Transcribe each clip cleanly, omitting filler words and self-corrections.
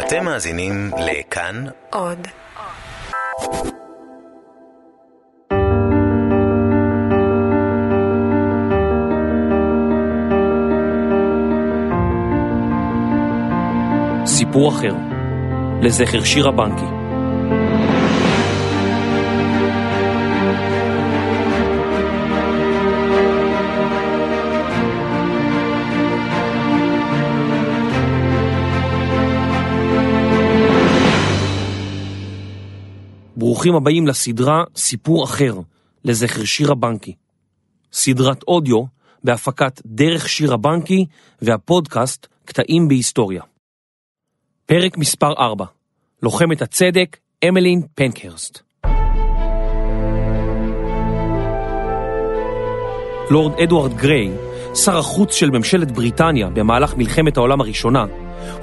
אתם מאזינים לכאן עוד. סיפור אחר, לזכר שירה בנקי. ברוכים הבאים לסדרה סיפור אחר, לזכר שירה בנקי. סדרת אודיו בהפקת דרך שירה בנקי והפודקאסט קטעים בהיסטוריה. פרק מספר 4, לוחמת הצדק, אמלין פנקהרסט. לורד אדוארד גריי, שר החוץ של ממשלת בריטניה במהלך מלחמת העולם הראשונה,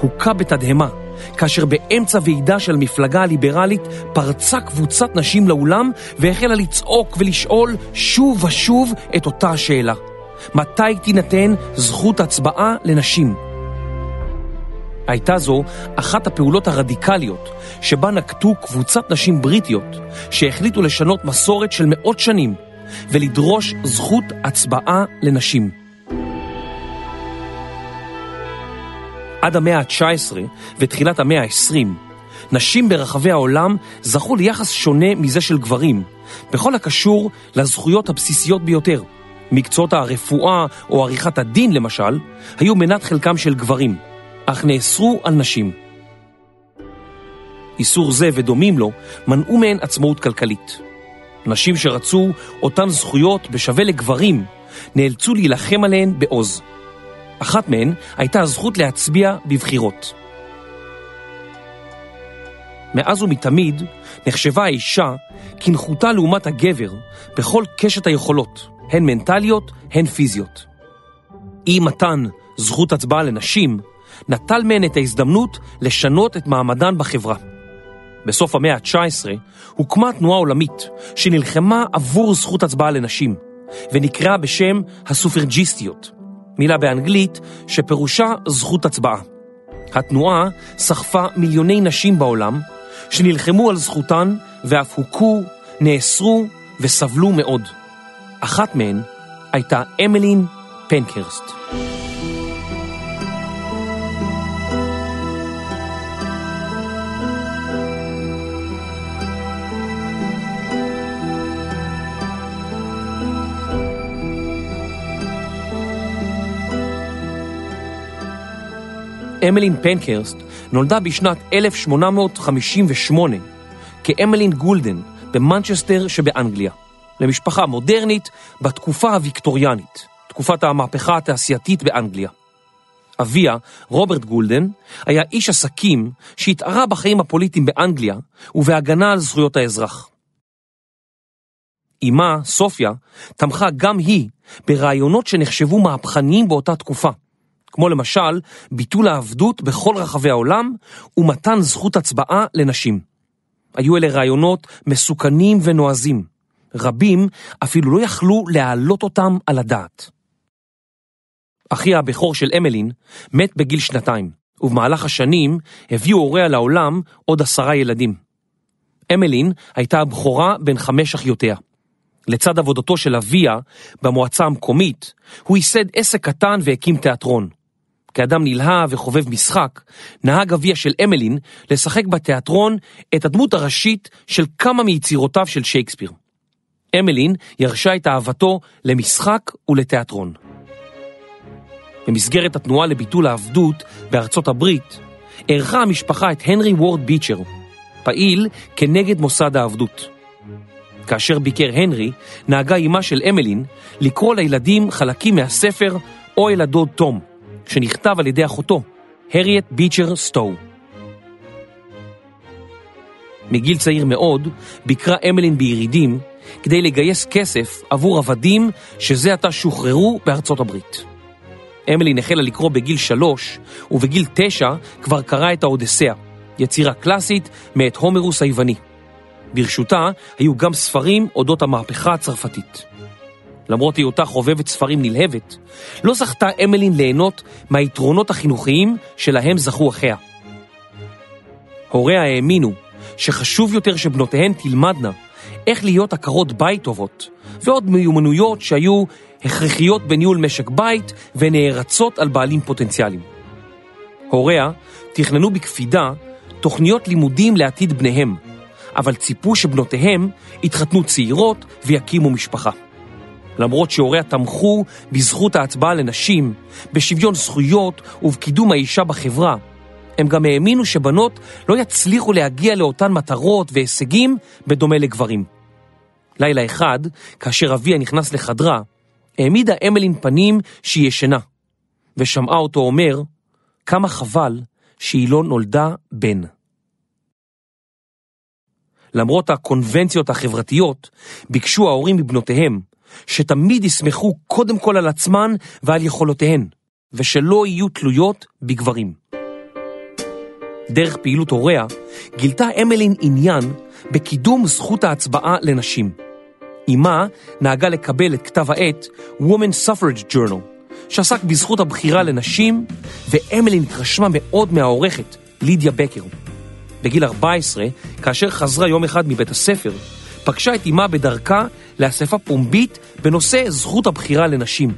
הוקע בתדהמה, כאשר באמצע ועידה של המפלגה הליברלית פרצה קבוצת נשים לאולם והחלה לצעוק ולשאול שוב ושוב את אותה השאלה: מתי תינתן זכות הצבעה לנשים? הייתה זו אחת הפעולות הרדיקליות שבה נקטו קבוצת נשים בריטיות שהחליטו לשנות מסורת של מאות שנים ולדרוש זכות הצבעה לנשים. עד המאה ה-19 ותחילת המאה ה-20, נשים ברחבי העולם זכו ליחס שונה מזה של גברים, בכל הקשור לזכויות הבסיסיות ביותר. מקצועות הרפואה או עריכת הדין למשל, היו מנת חלקם של גברים, אך נאסרו על נשים. איסור זה ודומים לו מנעו מהן עצמאות כלכלית. נשים שרצו אותן זכויות בשווה לגברים נאלצו להילחם עליהן בעוז. אחת מהן הייתה הזכות להצביע בבחירות. מאז ומתמיד נחשבה האישה כנחותה לעומת הגבר בכל קשת היכולות, הן מנטליות, הן פיזיות. אי מתן זכות הצבעה לנשים נטל מהן את ההזדמנות לשנות את מעמדן בחברה. בסוף המאה ה-19 הוקמה תנועה עולמית שנלחמה עבור זכות הצבעה לנשים ונקראה בשם הסופרג'יסטיות, מילה באנגלית שפירושה זכות הצבעה. התנועה סחפה מיליוני נשים בעולם שנלחמו על זכותן ואף הוכו, נאסרו וסבלו מאוד. אחת מהן הייתה אמלין פנקהרסט. אמלין פנקהרסט נולדה בשנת 1858 כאמלין גולדן במנצ'סטר שבאנגליה, למשפחה מודרנית בתקופה הוויקטוריאנית, תקופת המהפכה התעשייתית באנגליה. אביה, רוברט גולדן, היה איש עסקים שהתערה בחיים הפוליטיים באנגליה ובהגנה על זכויות האזרח. אמה, סופיה, תמכה גם היא ברעיונות שנחשבו מהפכניים באותה תקופה, כמו למשל ביטול העבדות בכל רחבי העולם ומתן זכות הצבעה לנשים. היו אלה רעיונות מסוכנים ונועזים. רבים אפילו לא יכלו להעלות אותם על הדעת. אחיה הבכור של אמלין מת בגיל 2, ובמהלך השנים הביאו הוריה לעולם עוד 10 ילדים. אמלין הייתה הבכורה בין 5 אחיותיה. לצד עבודתו של אביה במועצה המקומית, הוא ייסד עסק קטן והקים תיאטרון. כאדם נלהב וחובב משחק, נהג אביה של אמלין לשחק בתיאטרון את הדמות הראשית של כמה מיצירותיו של שייקספיר. אמלין ירשה את אהבתו למשחק ולתיאטרון. במסגרת התנועה לביטול העבדות בארצות הברית, ערכה המשפחה את הנרי וורד ביצ'ר, פעיל כנגד מוסד העבדות. כאשר ביקר הנרי, נהגה אימה של אמלין לקרוא לילדים חלקים מהספר או אל הדוד תום, שנכתב על ידי אחותו, הריאט ביצ'ר סטו. מגיל צעיר מאוד ביקרה אמלין בירידים כדי לגייס כסף עבור עבדים שזה עתה שוחררו בארצות הברית. אמלין החלה לקרוא בגיל 3, ובגיל 9 כבר קרא את האודיסאה, יצירה קלאסית מאת הומרוס היווני. ברשותה היו גם ספרים אודות המהפכה הצרפתית. למרות היותה חובבת ספרים נלהבת, לא זכתה אמלין ליהנות מהיתרונות החינוכיים שלהם זכו אחיה. הוריה האמינו שחשוב יותר שבנותיהן תלמדנה איך להיות עקרות בית טובות, ועוד מיומנויות שהיו הכרחיות בניהול משק בית ונערצות על בעלים פוטנציאליים. הוריה תכננו בקפידה תוכניות לימודים לעתיד בניהם, אבל ציפו שבנותיהם התחתנו צעירות ויקימו משפחה. למרות שהוריה תמכו בזכות ההצבעה לנשים, בשוויון זכויות ובקידום האישה בחברה, הם גם האמינו שבנות לא יצליחו להגיע לאותן מטרות והישגים בדומה לגברים. לילה אחד, כאשר אביה נכנס לחדרה, העמידה אמלין פנים שהיא ישנה, ושמעה אותו אומר, כמה חבל שהיא לא נולדה בן. למרות הקונבנציות החברתיות, ביקשו ההורים מבנותיהם, שתמיד יסמכו קודם כל על עצמן ועל יכולותיהן, ושלא יהיו תלויות בגברים. דרך פעילות הוריה, גילתה אמלין עניין בקידום זכות ההצבעה לנשים. אימה נהגה לקבל את כתב העת Women's Suffrage Journal, שעסק בזכות הבחירה לנשים, ואמלין התרשמה מאוד מהעורכת, לידיה בקר. בגיל 14, כאשר חזרה יום אחד מבית הספר, פגשה את אימה בדרכה לאספה פומבית בנושא זכות הבחירה לנשים.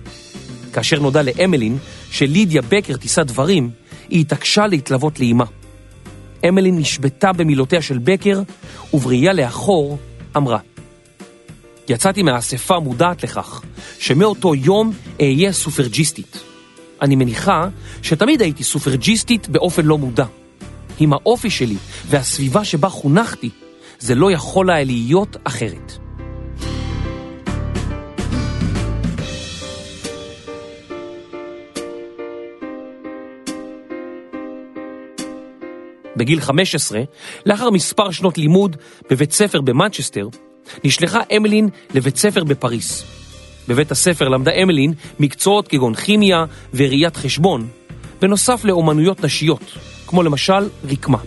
כאשר נודע לאמלין שלידיה בקר תישא דברים, היא התעקשה להתלוות לאימה. אמלין נשבתה במילותיה של בקר, ובראייה לאחור אמרה, יצאתי מהאספה מודעת לכך שמאותו יום אהיה סופרג'יסטית. אני מניחה שתמיד הייתי סופרג'יסטית באופן לא מודע. עם האופי שלי והסביבה שבה חונכתי, זה לא יכול היה להיות אחרת. בגיל 15, לאחר מספר שנות לימוד בבית ספר במנצ'סטר, נשלחה אמלין לבית ספר בפריס. בבית הספר למדה אמלין מקצועות כגון כימיה וראיית חשבון, בנוסף לאומנויות נשיות, כמו למשל רקמה.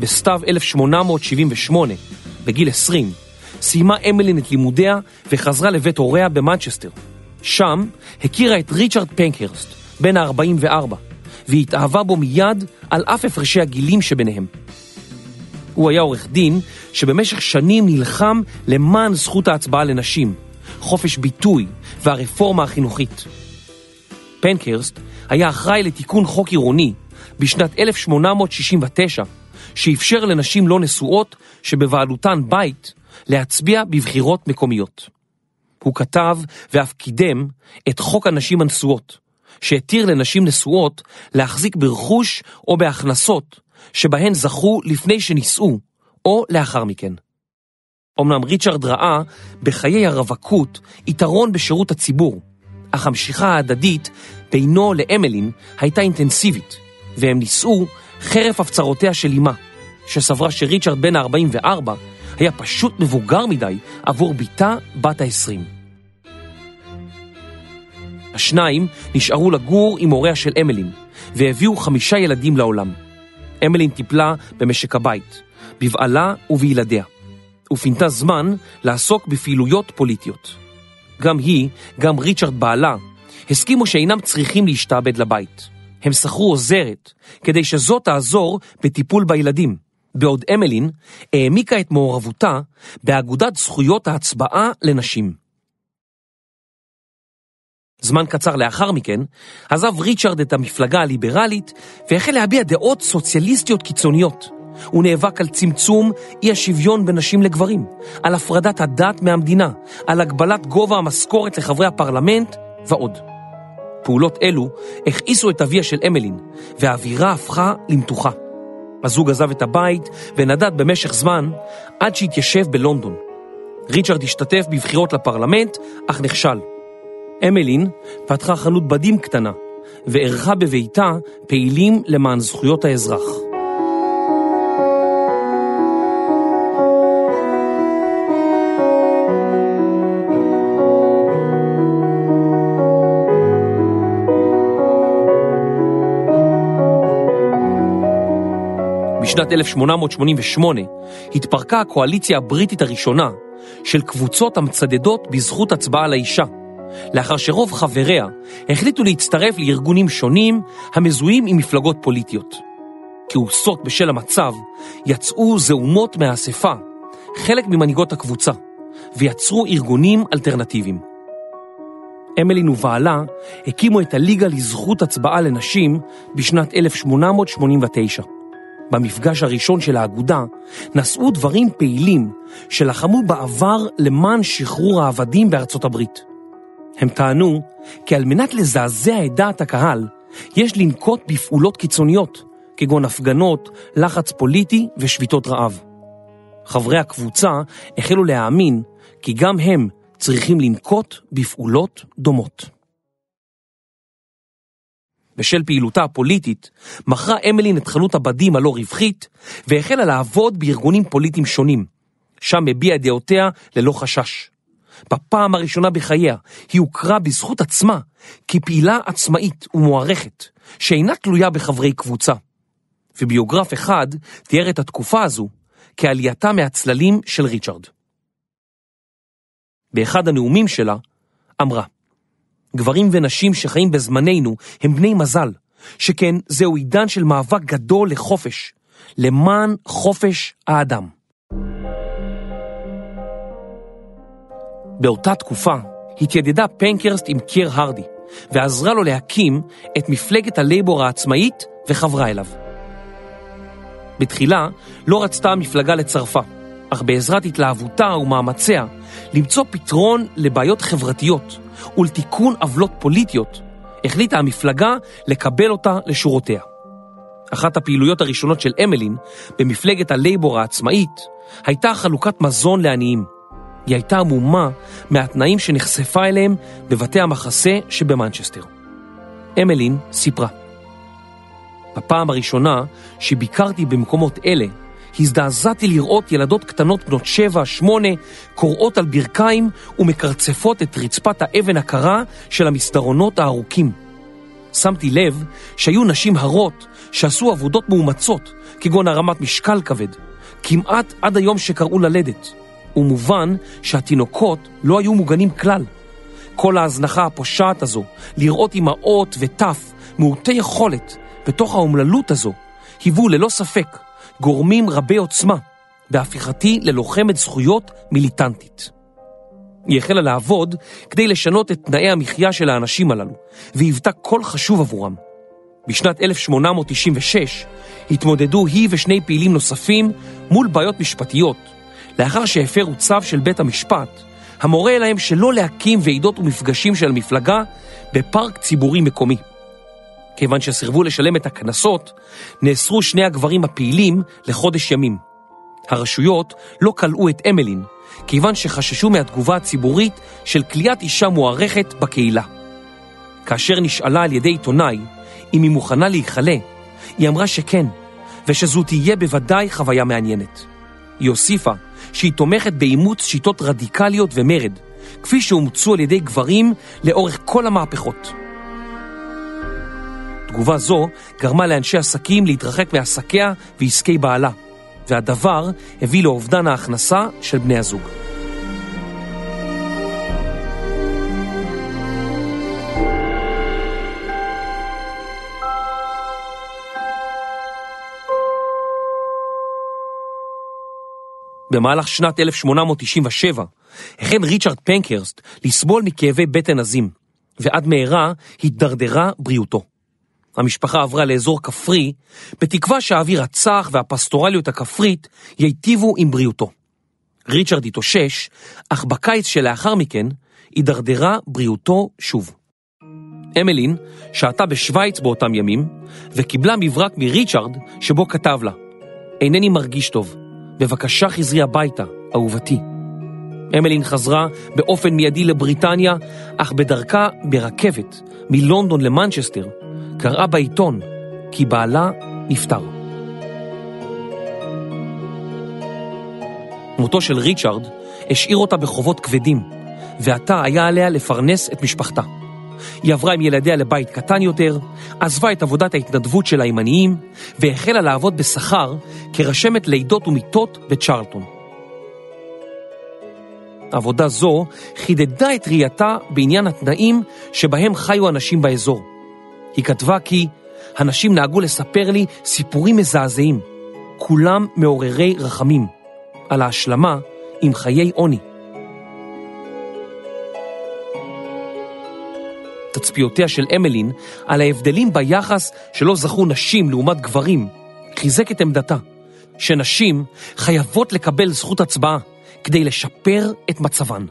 בסתיו 1878, בגיל 20, סיימה אמלין את לימודיה וחזרה לבית הוריה במנצ'סטר. שם הכירה את ריצ'רד פנקהרסט, בן ה-44, והתאהבה בו מיד על אף הפרשי הגילים שביניהם. הוא היה עורך דין שבמשך שנים נלחם למען זכות ההצבעה לנשים, חופש ביטוי והרפורמה החינוכית. פנקהרסט היה אחראי לתיקון חוק עירוני בשנת 1869, שאפשר לנשים לא נשואות שבבעלותן בית להצביע בבחירות מקומיות. הוא כתב ואף קידם את חוק הנשים הנשואות, שהתיר לנשים נשואות להחזיק ברכוש או בהכנסות שבהן זכו לפני שנישאו או לאחר מכן. אמנם ריצ'רד ראה בחיי הרווקות יתרון בשירות הציבור, אך המשיכה ההדדית בינו לאמלין הייתה אינטנסיבית, והם נישאו חרף הפצרותיה של אימה, שסברה שריצ'רד בן ה-44 היה פשוט מבוגר מדי עבור ביתה בת ה-20. השניים נשארו לגור עם הוריה של אמלין, והביאו 5 ילדים לעולם. אמלין טיפלה במשק הבית, בבעלה ובילדיה, ופינתה זמן לעסוק בפעילויות פוליטיות. גם היא, גם ריצ'רד בעלה, הסכימו שאינם צריכים להשתעבד לבית. הם שכרו עוזרת, כדי שזאת תעזור בטיפול בילדים, בעוד אמלין העמיקה את מעורבותה באגודת זכויות ההצבעה לנשים. זמן קצר לאחר מכן, עזב ריצ'רד את המפלגה הליברלית והחל להביע דעות סוציאליסטיות קיצוניות. הוא נאבק על צמצום אי השוויון בין נשים לגברים, על הפרדת הדת מהמדינה, על הגבלת גובה המשכורת לחברי הפרלמנט ועוד. פעולות אלו הכעיסו את אביה של אמלין, והאווירה הפכה למתוחה. הזוג עזב את הבית ונדד במשך זמן עד שהתיישב בלונדון. ריצ'רד השתתף בבחירות לפרלמנט, אך נכשל. אמלין פתחה חנות בדים קטנה, וערכה בביתה פעילים למען זכויות האזרח. בשנת 1888 התפרקה הקואליציה הבריטית הראשונה של קבוצות המצדדות בזכות הצבעה לאישה, לאחר שרוב חבריה החליטו להצטרף לארגונים שונים המזוהים עם מפלגות פוליטיות. כעוסות בשל המצב יצאו זעומות מהאספה, חלק ממנהיגות הקבוצה, ויצרו ארגונים אלטרנטיביים. אמלין ובעלה הקימו את הליגה לזכות הצבעה לנשים בשנת 1889. במפגש הראשון של האגודה נשאו דברים פעילים שלחמו בעבר למען שחרור העבדים בארצות הברית. הם טענו כי על מנת לזעזע את דעת הקהל יש לנקוט בפעולות קיצוניות, כגון הפגנות, לחץ פוליטי ושביתות רעב. חברי הקבוצה החלו להאמין כי גם הם צריכים לנקוט בפעולות דומות. בשל פעילותה הפוליטית, מכרה אמלין את חנות הבדים הלא רווחית, והחלה לעבוד בארגונים פוליטיים שונים. שם הביעה דעותיה ללא חשש. בפעם הראשונה בחייה, היא הוכרה בזכות עצמה, כפעילה עצמאית ומוערכת, שאינה תלויה בחברי קבוצה. וביוגרף אחד תיאר את התקופה הזו, כעלייתה מהצללים של ריצ'רד. באחד הנאומים שלה, אמרה, גברים ונשים שחיים בזמננו הם בני מזל, שכן זהו עידן של מאבק גדול לחופש, למען חופש האדם. באותה תקופה התיידדה פנקרסט עם קיר הרדי, ועזרה לו להקים את מפלגת הלייבור העצמאית וחברה אליו. בתחילה לא רצתה המפלגה לצרפה, אך בעזרת התלהבותה ומאמציה למצוא פתרון לבעיות חברתיות ולתיקון עוולות פוליטיות, החליטה המפלגה לקבל אותה לשורותיה. אחת הפעילויות הראשונות של אמלין במפלגת הלייבור העצמאית הייתה חלוקת מזון לעניים. היא הייתה עמומה מהתנאים שנחשפה אליהם בבתי המחסה שבמנצ'סטר. אמלין סיפרה, בפעם הראשונה שביקרתי במקומות אלה, הזדעזעתי לראות ילדות קטנות בנות 7-8 קוראות על ברכיים ומקרצפות את רצפת האבן הקרה של המסדרונות הארוכים. שמתי לב שהיו נשים הרות שעשו עבודות מאומצות, כגון הרמת משקל כבד, כמעט עד היום שקראו ללדת, ומובן שהתינוקות לא היו מוגנים כלל. כל ההזנחה הפושעת הזו, לראות אימהות וטף מעוטי יכולת בתוך האומללות הזו, היוו ללא ספק גורמים רבי עוצמה, בהפיכתי ללוחמת זכויות מיליטנטית. היא החלה לעבוד כדי לשנות את תנאי המחיה של האנשים הללו, והיוותה קול חשוב עבורם. בשנת 1896 התמודדו היא ושני פעילים נוספים מול בעיות משפטיות, לאחר שהפרו צו של בית המשפט, המורה להם שלא להקים ועידות ומפגשים של המפלגה בפארק ציבורי מקומי. כיוון שסרבו לשלם את הכנסות, נאסרו שני הגברים הפעילים לחודש ימים. הרשויות לא קלעו את אמלין, כיוון שחששו מהתגובה הציבורית של כליאת אישה מוערכת בקהילה. כאשר נשאלה על ידי עיתונאי אם היא מוכנה להיחלה, היא אמרה שכן, ושזו תהיה בוודאי חוויה מעניינת. היא הוסיפה שהיא תומכת באימוץ שיטות רדיקליות ומרד, כפי שהומצו על ידי גברים לאורך כל המהפכות. תגובה זו גרמה לאנשי עסקים להתרחק מעסקיה ועסקי בעלה, והדבר הביא לאובדן ההכנסה של בני הזוג. במהלך שנת 1897 החל ריצ'רד פנקרסט לסבול מכאבי בטן עזים, ועד מהרה הידרדרה בריאותו. המשפחה עברה לאזור כפרי, בתקווה שהאוויר הצח והפסטורליות הכפרית ייטיבו עם בריאותו. ריצ'רד התאושש, אך בקיץ שלאחר מכן הידרדרה בריאותו שוב. אמלין שעתה בשוויץ באותם ימים, וקיבלה מברק מריצ'רד שבו כתב לה, אינני מרגיש טוב, בבקשה חזרי הביתה, אהובתי. אמלין חזרה באופן מיידי לבריטניה, אך בדרכה ברכבת מלונדון למנצ'סטר, קראה בעיתון כי בעלה נפטר. מותו של ריצ'רד השאיר אותה בחובות כבדים, ועתה היה עליה לפרנס את משפחתה. היא עברה עם ילדיה לבית קטן יותר, עזבה את עבודת ההתנדבות של הימניים, והחלה לעבוד בשכר כרשמת לידות ומיטות בצ'רלטון. עבודה זו חידדה את ראייתה בעניין התנאים שבהם חיו אנשים באזור. היא כתבה כי הנשים נהגו לספר לי סיפורים מזעזעים, כולם מעוררי רחמים, על ההשלמה עם חיי עוני. תצפיותיה של אמלין על ההבדלים ביחס שלא זכו נשים לעומת גברים, חיזק את עמדתה, שנשים חייבות לקבל זכות הצבעה כדי לשפר את מצבן.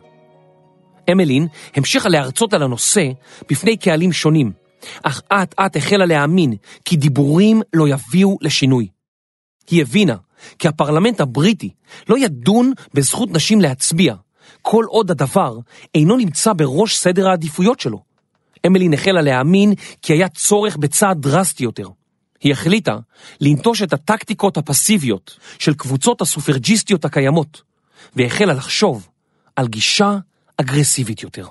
אמלין המשיכה להרצות על הנושא בפני קהלים שונים, אך אט החלה להאמין כי דיבורים לא יביאו לשינוי. היא הבינה כי הפרלמנט הבריטי לא ידון בזכות נשים להצביע, כל עוד הדבר אינו נמצא בראש סדר העדיפויות שלו. אמלין החלה להאמין כי היה צורך בצעד דרסטי יותר. היא החליטה לנטוש את הטקטיקות הפסיביות של קבוצות הסופרג'יסטיות הקיימות, והחלה לחשוב על גישה אגרסיבית יותר.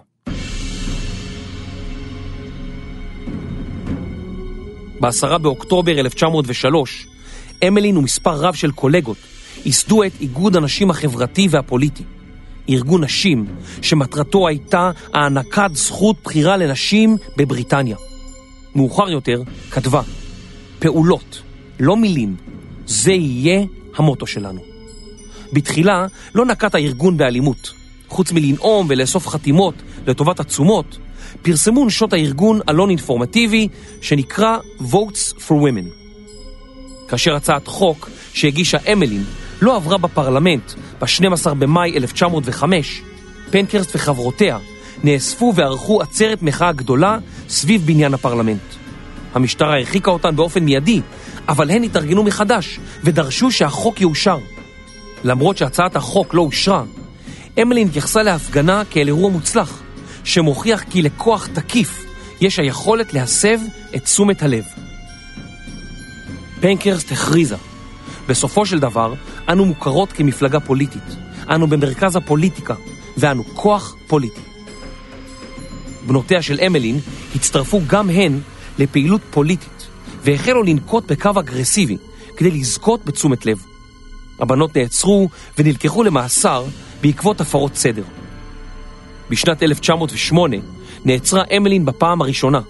ב-10 באוקטובר 1903, אמלין ומספר רב של קולגות ייסדו את איגוד הנשים החברתי והפוליטי, ארגון נשים שמטרתו הייתה הענקת זכות בחירה לנשים בבריטניה. מאוחר יותר כתבה, פעולות, לא מילים, זה יהיה המוטו שלנו. בתחילה לא נקט הארגון באלימות. חוץ מלנאום ולאסוף חתימות לטובת עצומות, פרסמו נשות הארגון אלון אינפורמטיבי שנקרא Votes for Women. כאשר הצעת חוק שהגישה אמלין לא עברה בפרלמנט ב-12 במאי 1905, פנקרסט וחברותיה נאספו וערכו עצרת מחאה גדולה סביב בניין הפרלמנט. המשטרה הרחיקה אותן באופן מיידי, אבל הן התארגנו מחדש ודרשו שהחוק יאושר. למרות שהצעת החוק לא אושרה, אמלין יחסה להפגנה כאל אירוע מוצלח, שמוכיח כי לכוח תקיף יש היכולת להסב את תשומת הלב. פנקרסט הכריזה, בסופו של דבר, אנו מוכרות כמפלגה פוליטית, אנו במרכז הפוליטיקה, ואנו כוח פוליטי. בנותיה של אמלין הצטרפו גם הן לפעילות פוליטית, והחלו לנקוט בקו אגרסיבי כדי לזכות בתשומת לב. הבנות נעצרו ונלקחו למאסר בעקבות הפרות סדר. בשנת 1908 נעצרה אמלין בפעם הראשונה,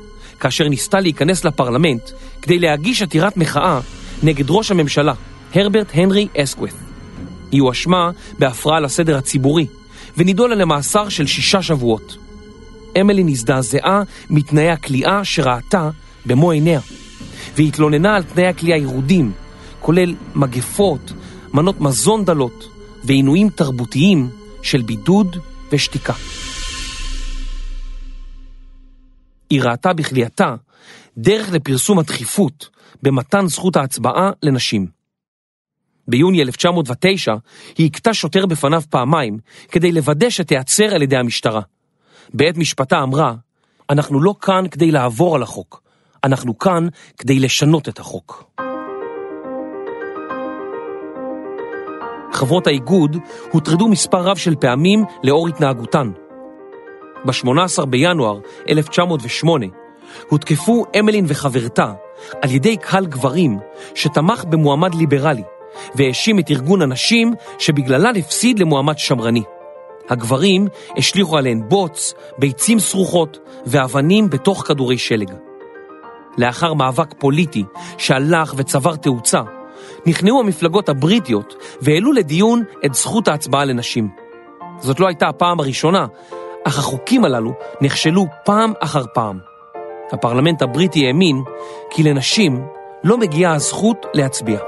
כאשר ניסתה להיכנס לפרלמנט כדי להגיש עתירת מחאה נגד ראש הממשלה, הרברט הנרי אסקווית. היא הואשמה בהפרעה לסדר הציבורי, ונידונה למאסר של 6 שבועות. אמלין הזדעזעה מתנאי הכליאה שראתה במו עיניה, והתלוננה על תנאי הכליאה ירודים, כולל מגפות, מנות מזון דלות ועינויים תרבותיים של בידוד ושתיקה. היא ראתה בכלייתה דרך לפרסום הדחיפות במתן זכות ההצבעה לנשים. ביוני 1909 היא הכתה שוטר בפניו פעמיים כדי לוודא שתיעצר על ידי המשטרה. בעת משפטה אמרה, אנחנו לא כאן כדי לעבור על החוק, אנחנו כאן כדי לשנות את החוק. חברות האיגוד הוטרדו מספר רב של פעמים לאור התנהגותן. ב-18 בינואר 1908 הותקפו אמלין וחברתה על ידי קהל גברים שתמך במועמד ליברלי, והאשים את ארגון הנשים שבגללה נפסיד למועמד שמרני. הגברים השליחו עליהן בוץ, ביצים סרוחות ואבנים בתוך כדורי שלג. לאחר מאבק פוליטי שהלך וצבר תאוצה, נכנעו המפלגות הבריטיות והעלו לדיון את זכות ההצבעה לנשים. זאת לא הייתה הפעם הראשונה, אך החוקים הללו נכשלו פעם אחר פעם. הפרלמנט הבריטי האמין כי לנשים לא מגיעה הזכות להצביע.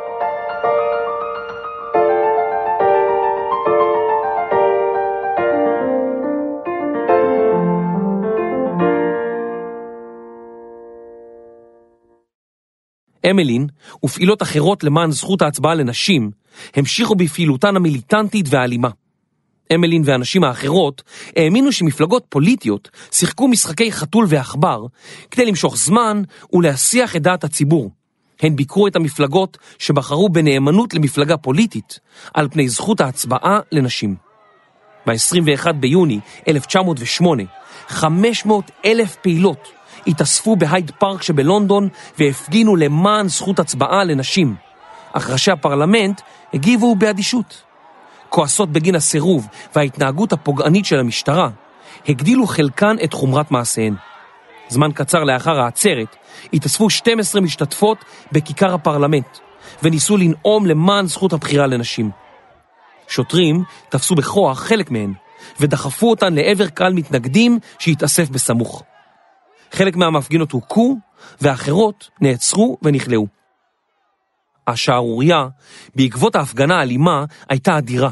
אמלין ופעילות אחרות למען זכות ההצבעה לנשים המשיכו בפעילותן המיליטנטית והאלימה. אמלין והנשים האחרות האמינו שמפלגות פוליטיות שיחקו משחקי חתול ואחבר כדי למשוך זמן ולהסיח את דעת הציבור. הן ביקרו את המפלגות שבחרו בנאמנות למפלגה פוליטית על פני זכות ההצבעה לנשים. ב-21 ביוני 1908, 500,000 פעילות התאספו בהייד פארק שבלונדון והפגינו למען זכות הצבעה לנשים, אך ראשי הפרלמנט הגיבו באדישות. כועסות בגין הסירוב וההתנהגות הפוגענית של המשטרה, הגדילו חלקן את חומרת מעשיהן. זמן קצר לאחר העצרת, התאספו 12 משתתפות בכיכר הפרלמנט, וניסו לנאום למען זכות הבחירה לנשים. שוטרים תפסו בכוח חלק מהן, ודחפו אותן לעבר קהל מתנגדים שהתאסף בסמוך. חלק מהמפגינות הוקעו, ואחרות נעצרו ונכלאו. השערוריה בעקבות ההפגנה האלימה הייתה אדירה.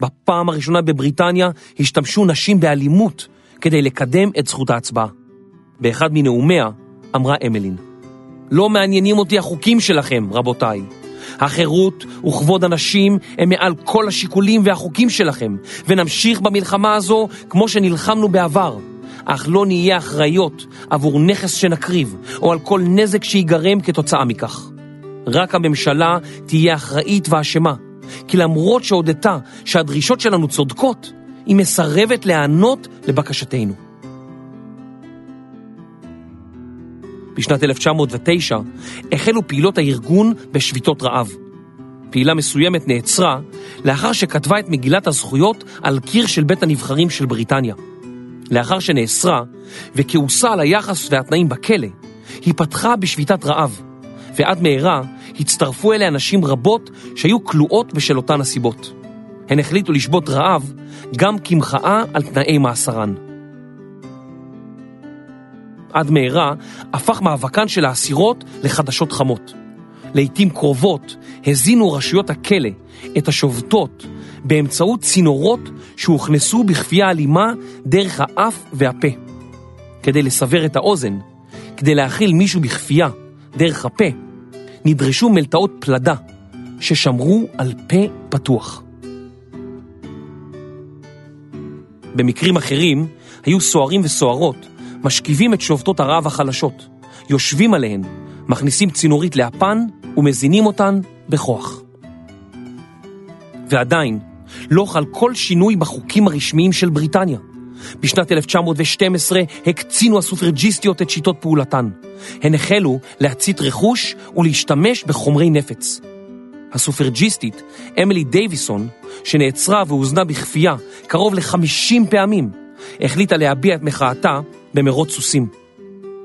בפעם הראשונה בבריטניה השתמשו נשים באלימות כדי לקדם את זכות ההצבעה. באחד מנאומיה אמרה אמלין, לא מעניינים אותי החוקים שלכם, רבותיי. החירות וכבוד הנשים הם מעל כל השיקולים והחוקים שלכם, ונמשיך במלחמה הזו כמו שנלחמנו בעבר, אך לא נהיה אחריות עבור נכס שנקריב או על כל נזק שיגרם כתוצאה מכך. רק הממשלה תהיה אחראית ואשמה, כי למרות שהודתה שהדרישות שלנו צודקות, היא מסרבת להיענות לבקשתנו. בשנת 1909 החלו פעילות הארגון בשביתות רעב. פעילה מסוימת נעצרה לאחר שכתבה את מגילת הזכויות על קיר של בית הנבחרים של בריטניה. לאחר שנאסרה וכעוסה על היחס והתנאים בכלא, היא פתחה בשביתת רעב, ועד מהרה הצטרפו אליה נשים רבות שהיו כלואות בשל אותן הסיבות. הן החליטו לשבות רעב גם כמחאה על תנאי מאסרן. עד מהרה הפך מאבקן של האסירות לחדשות חמות. לעתים קרובות הזינו רשויות הכלא את השובתות באמצעות צינורות שהוכנסו בכפייה אלימה דרך האף והפה. כדי לסבר את האוזן, כדי להאכיל מישהו בכפייה דרך הפה, נדרשו מלטאות פלדה ששמרו על פה פתוח. במקרים אחרים היו סוערים וסוערות משכיבים את שובתות הרעב החלשות, יושבים עליהן, מכניסים צינורית לאפן ומזינים אותן בכוח. ועדיין לא חל כל שינוי בחוקים הרשמיים של בריטניה. בשנת 1912 הקצינו הסופרג'יסטיות את שיטות פעולתן. הן החלו להצית רכוש ולהשתמש בחומרי נפץ. הסופרג'יסטית אמילי דייביסון, שנעצרה והוזנה בכפייה קרוב ל50 פעמים, החליטה להביע את מחאתה במרוץ סוסים.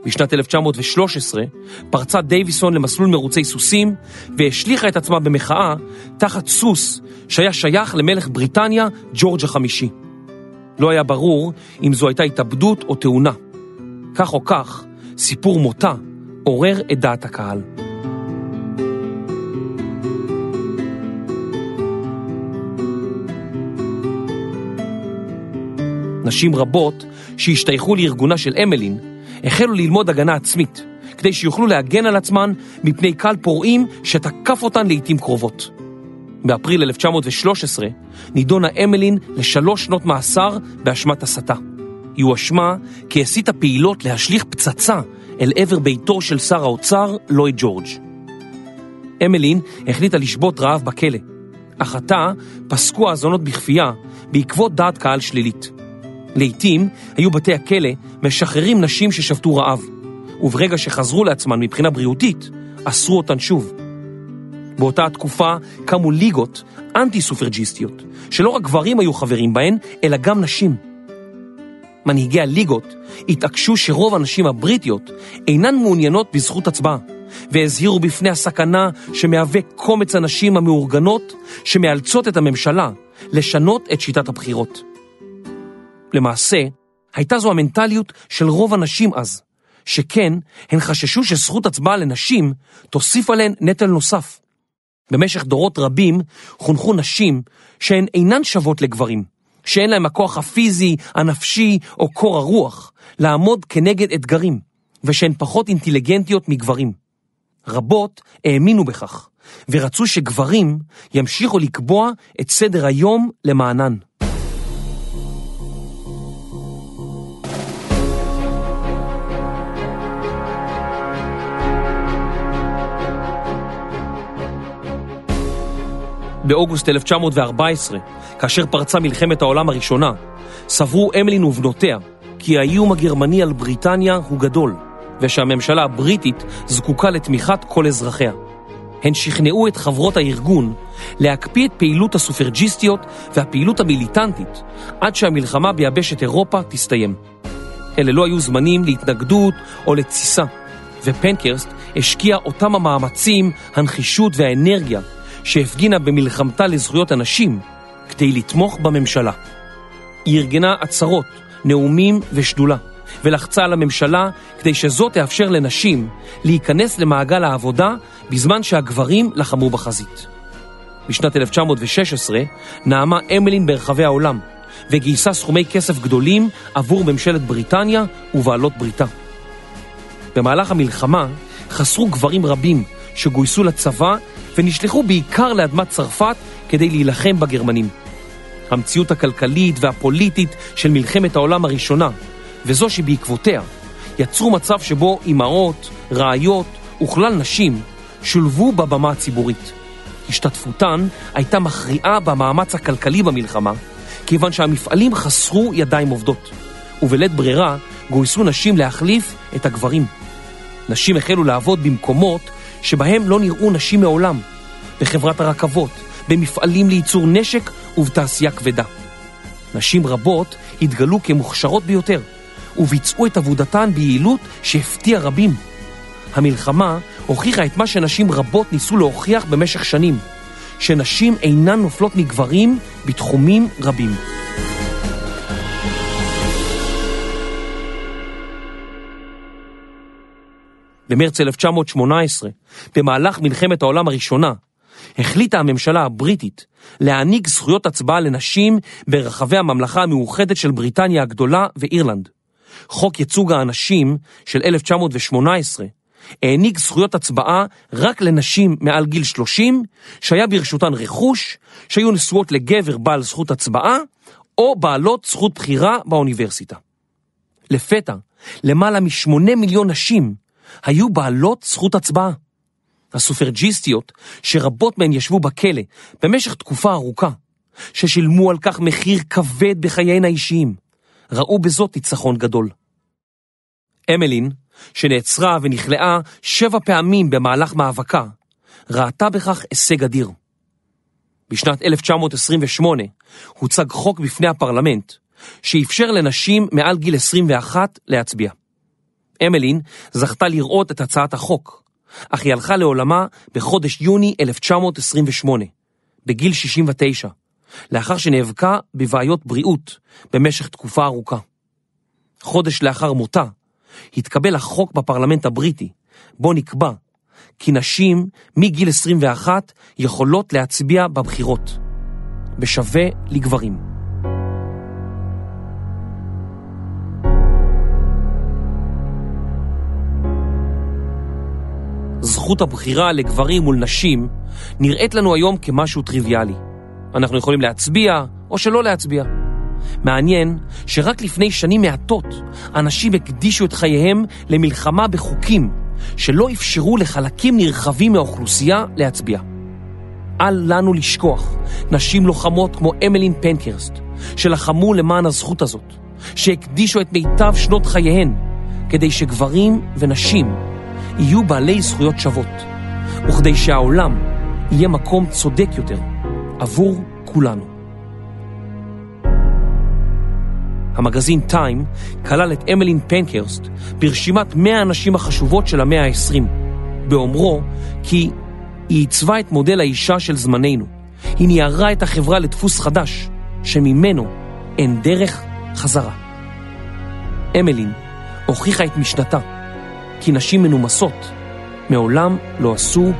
בשנת 1913 פרצה דייביסון למסלול מרוצי סוסים והשליחה את עצמה במחאה תחת סוס שהיה שייך למלך בריטניה ג'ורג' החמישי. לא היה ברור אם זו הייתה התאבדות או תאונה. כך או כך, סיפור מותה עורר את דעת הקהל. נשים רבות שהשתייכו לארגונה של אמלין החלו ללמוד הגנה עצמית, כדי שיוכלו להגן על עצמן מפני קהל פורעים שתקף אותן לעתים קרובות. באפריל 1913 נידונה אמלין ל3 שנות מאסר באשמת הסתה. היא הואשמה כי הסיתה פעילות להשליך פצצה אל עבר ביתו של שר האוצר לויד ג'ורג'. אמלין החליטה לשבות רעב בכלא, אך עתה פסקו האזונות בכפייה בעקבות דעת קהל שלילית. לעתים היו בתי הכלא משחררים נשים ששבתו רעב, וברגע שחזרו לעצמן מבחינה בריאותית, אסרו אותן שוב. באותה התקופה קמו ליגות אנטי-סופרג'יסטיות, שלא רק גברים היו חברים בהן, אלא גם נשים. מנהיגי הליגות התעקשו שרוב הנשים הבריטיות אינן מעוניינות בזכות הצבעה, והזהירו בפני הסכנה שמהווה קומץ הנשים המאורגנות שמאלצות את הממשלה לשנות את שיטת הבחירות. למעשה, הייתה זו המנטליות של רוב הנשים אז, שכן הן חששו שזכות הצבעה לנשים תוסיף עליהן נטל נוסף. במשך דורות רבים חונכו נשים שהן אינן שוות לגברים, שאין להם הכוח הפיזי, הנפשי או קור הרוח לעמוד כנגד אתגרים, ושהן פחות אינטליגנטיות מגברים. רבות האמינו בכך, ורצו שגברים ימשיכו לקבוע את סדר היום למענן. באוגוסט 1914, כאשר פרצה מלחמת העולם הראשונה, סברו אמלין ובנותיה כי האיום הגרמני על בריטניה הוא גדול, ושהממשלה הבריטית זקוקה לתמיכת כל אזרחיה. הן שכנעו את חברות הארגון להקפיא את פעילות הסופרג'יסטיות והפעילות המיליטנטית עד שהמלחמה ביבשת אירופה תסתיים. אלה לא היו זמנים להתנגדות או לתסיסה, ופנקרסט השקיע אותם המאמצים, הנחישות והאנרגיה שהפגינה במלחמתה לזכויות הנשים כדי לתמוך בממשלה. היא ארגנה עצרות, נאומים ושדולה, ולחצה על הממשלה כדי שזאת תאפשר לנשים להיכנס למעגל העבודה בזמן שהגברים לחמו בחזית. בשנת 1916 נעמה אמלין ברחבי העולם וגייסה סכומי כסף גדולים עבור ממשלת בריטניה ובעלות בריתה. במהלך המלחמה חסרו גברים רבים שגויסו לצבא ונשלחו בעיקר לאדמת צרפת כדי להילחם בגרמנים. המציאות הכלכלית והפוליטית של מלחמת העולם הראשונה וזו שבעקבותיה יצרו מצב שבו אמהות, רעיות וכלל נשים שולבו בבמה הציבורית. השתתפותן הייתה מכריעה במאמץ הכלכלי במלחמה, כיוון שהמפעלים חסרו ידיים עובדות, ובלית ברירה גויסו נשים להחליף את הגברים. נשים החלו לעבוד במקומות שבהם לא נראו נשים מעולם, בחברת הרכבות, במפעלים לייצור נשק ובתעשייה כבדה. נשים רבות התגלו כמוכשרות ביותר, וביצעו את עבודתן ביעילות שהפתיע רבים. המלחמה הוכיחה את מה שנשים רבות ניסו להוכיח במשך שנים, שנשים אינן נופלות מגברים בתחומים רבים. במרץ 1918, במהלך מלחמת העולם הראשונה, החליטה הממשלה הבריטית להעניק זכויות הצבעה לנשים ברחבי הממלכה המאוחדת של בריטניה הגדולה ואירלנד. חוק ייצוג האנשים של 1918 העניק זכויות הצבעה רק לנשים מעל גיל 30 שהיה ברשותן רכוש, שהיו נשואות לגבר בעל זכות הצבעה או בעלות זכות בחירה באוניברסיטה. לפתע, למעלה מ8 מיליון נשים היו בעלות זכות הצבעה. הסופרג'יסטיות, שרבות מהן ישבו בכלא במשך תקופה ארוכה, ששילמו על כך מחיר כבד בחייהן האישיים, ראו בזאת ניצחון גדול. אמלין, שנעצרה ונכלאה 7 פעמים במהלך מאבקה, ראתה בכך הישג אדיר. בשנת 1928 הוצג חוק בפני הפרלמנט, שאפשר לנשים מעל גיל 21 להצביע. אמלין זכתה לראות את הצעת החוק, אך היא הלכה לעולמה בחודש יוני 1928, בגיל 69, לאחר שנאבקה בבעיות בריאות במשך תקופה ארוכה. חודש לאחר מותה, התקבל החוק בפרלמנט הבריטי, בו נקבע כי נשים מגיל 21 יכולות להצביע בבחירות, בשווה לגברים. זכות הבחירה לגברים מול נשים נראית לנו היום כמשהו טריוויאלי. אנחנו יכולים להצביע או שלא להצביע. מעניין שרק לפני שנים מעטות אנשים הקדישו את חייהם למלחמה בחוקים שלא אפשרו לחלקים נרחבים מהאוכלוסייה להצביע. אל לנו לשכוח נשים לוחמות כמו אמלין פנקרסט שלחמו למען הזכות הזאת, שהקדישו את מיטב שנות חייהן כדי שגברים ונשים יהיו בעלי זכויות שוות, וכדי שהעולם יהיה מקום צודק יותר עבור כולנו. המגזין טיים כלל את אמלין פנקרסט ברשימת 100 הנשים החשובות של המאה ה-20, באומרו כי היא עיצבה את מודל האישה של זמננו, היא ניירה את החברה לדפוס חדש, שממנו אין דרך חזרה. אמלין הוכיחה את משנתה, כי נשים מנומסות מעולם לא עשו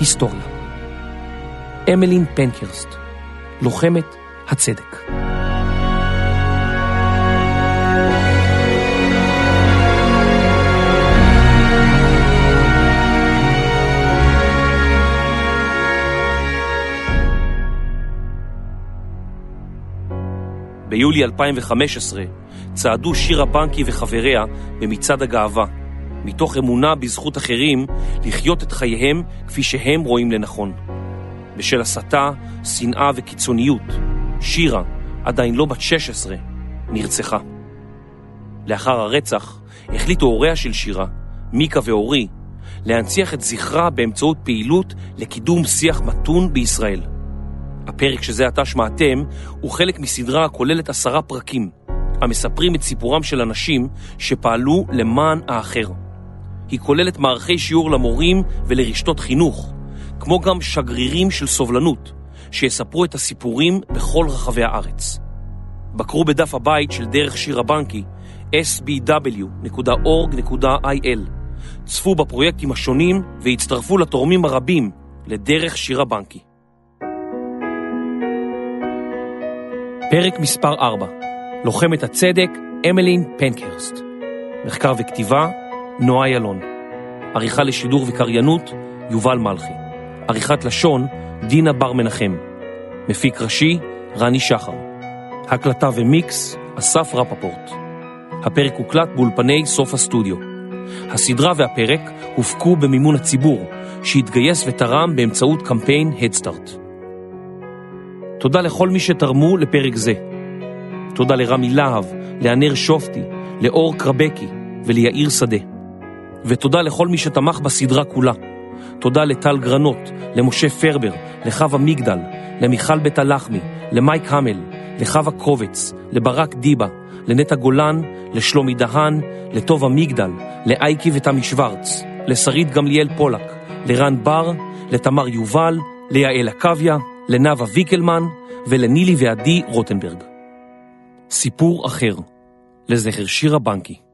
היסטוריה. אמלין פנקרסט, לוחמת הצדק. ביולי 2015 צעדו שירה בנקי וחבריה במצעד הגאווה, מתוך אמונה בזכות אחרים לחיות את חייהם כפי שהם רואים לנכון. בשל הסתה, שנאה וקיצוניות, שירה, עדיין לא בת 16, נרצחה. לאחר הרצח החליטו הוריה של שירה, מיקה ואורי, להנציח את זכרה באמצעות פעילות לקידום שיח מתון בישראל. הפרק שזה עתה שמעתם הוא חלק מסדרה הכוללת 10 פרקים, המספרים את סיפורם של אנשים שפעלו למען האחר. היא כוללת מערכי שיעור למורים ולרשתות חינוך, כמו גם שגרירים של סובלנות, שיספרו את הסיפורים בכל רחבי הארץ. בקרו בדף הבית של דרך שירה בנקי, sbw.org.il, צפו בפרויקטים השונים והצטרפו לתורמים הרבים לדרך שירה בנקי. פרק מספר 4, לוחמת הצדק, אמלין פנקהרסט. מחקר וכתיבה, נועה ילון. עריכה לשידור וקריינות, יובל מלכי. עריכת לשון, דינה בר מנחם. מפיק ראשי, רני שחר. הקלטה ומיקס, אסף רפפורט. הפרק הוקלט באולפני סוף הסטודיו. הסדרה והפרק הופקו במימון הציבור, שהתגייס ותרם באמצעות קמפיין הדסטארט. תודה לכל מי שתרמו לפרק זה. תודה לרמי להב, לענר שופטי, לאור קרבקי וליאיר שדה. ותודה לכל מי שתמך בסדרה כולה. תודה לטל גרנות, למשה פרבר, לחווה מגדל, למיכל בית הלחמי, למייק המל, לחווה קובץ, לברק דיבה, לנטה גולן, לשלומי דהן, לטובה מגדל, לאייקי ותמי שוורץ, לשרית גמליאל פולק, לרן בר, לתמר יובל, ליעל הקוויה, לנווה ויקלמן ולנילי ועדי רוטנברג. סיפור אחר, לזכר שירה בנקי.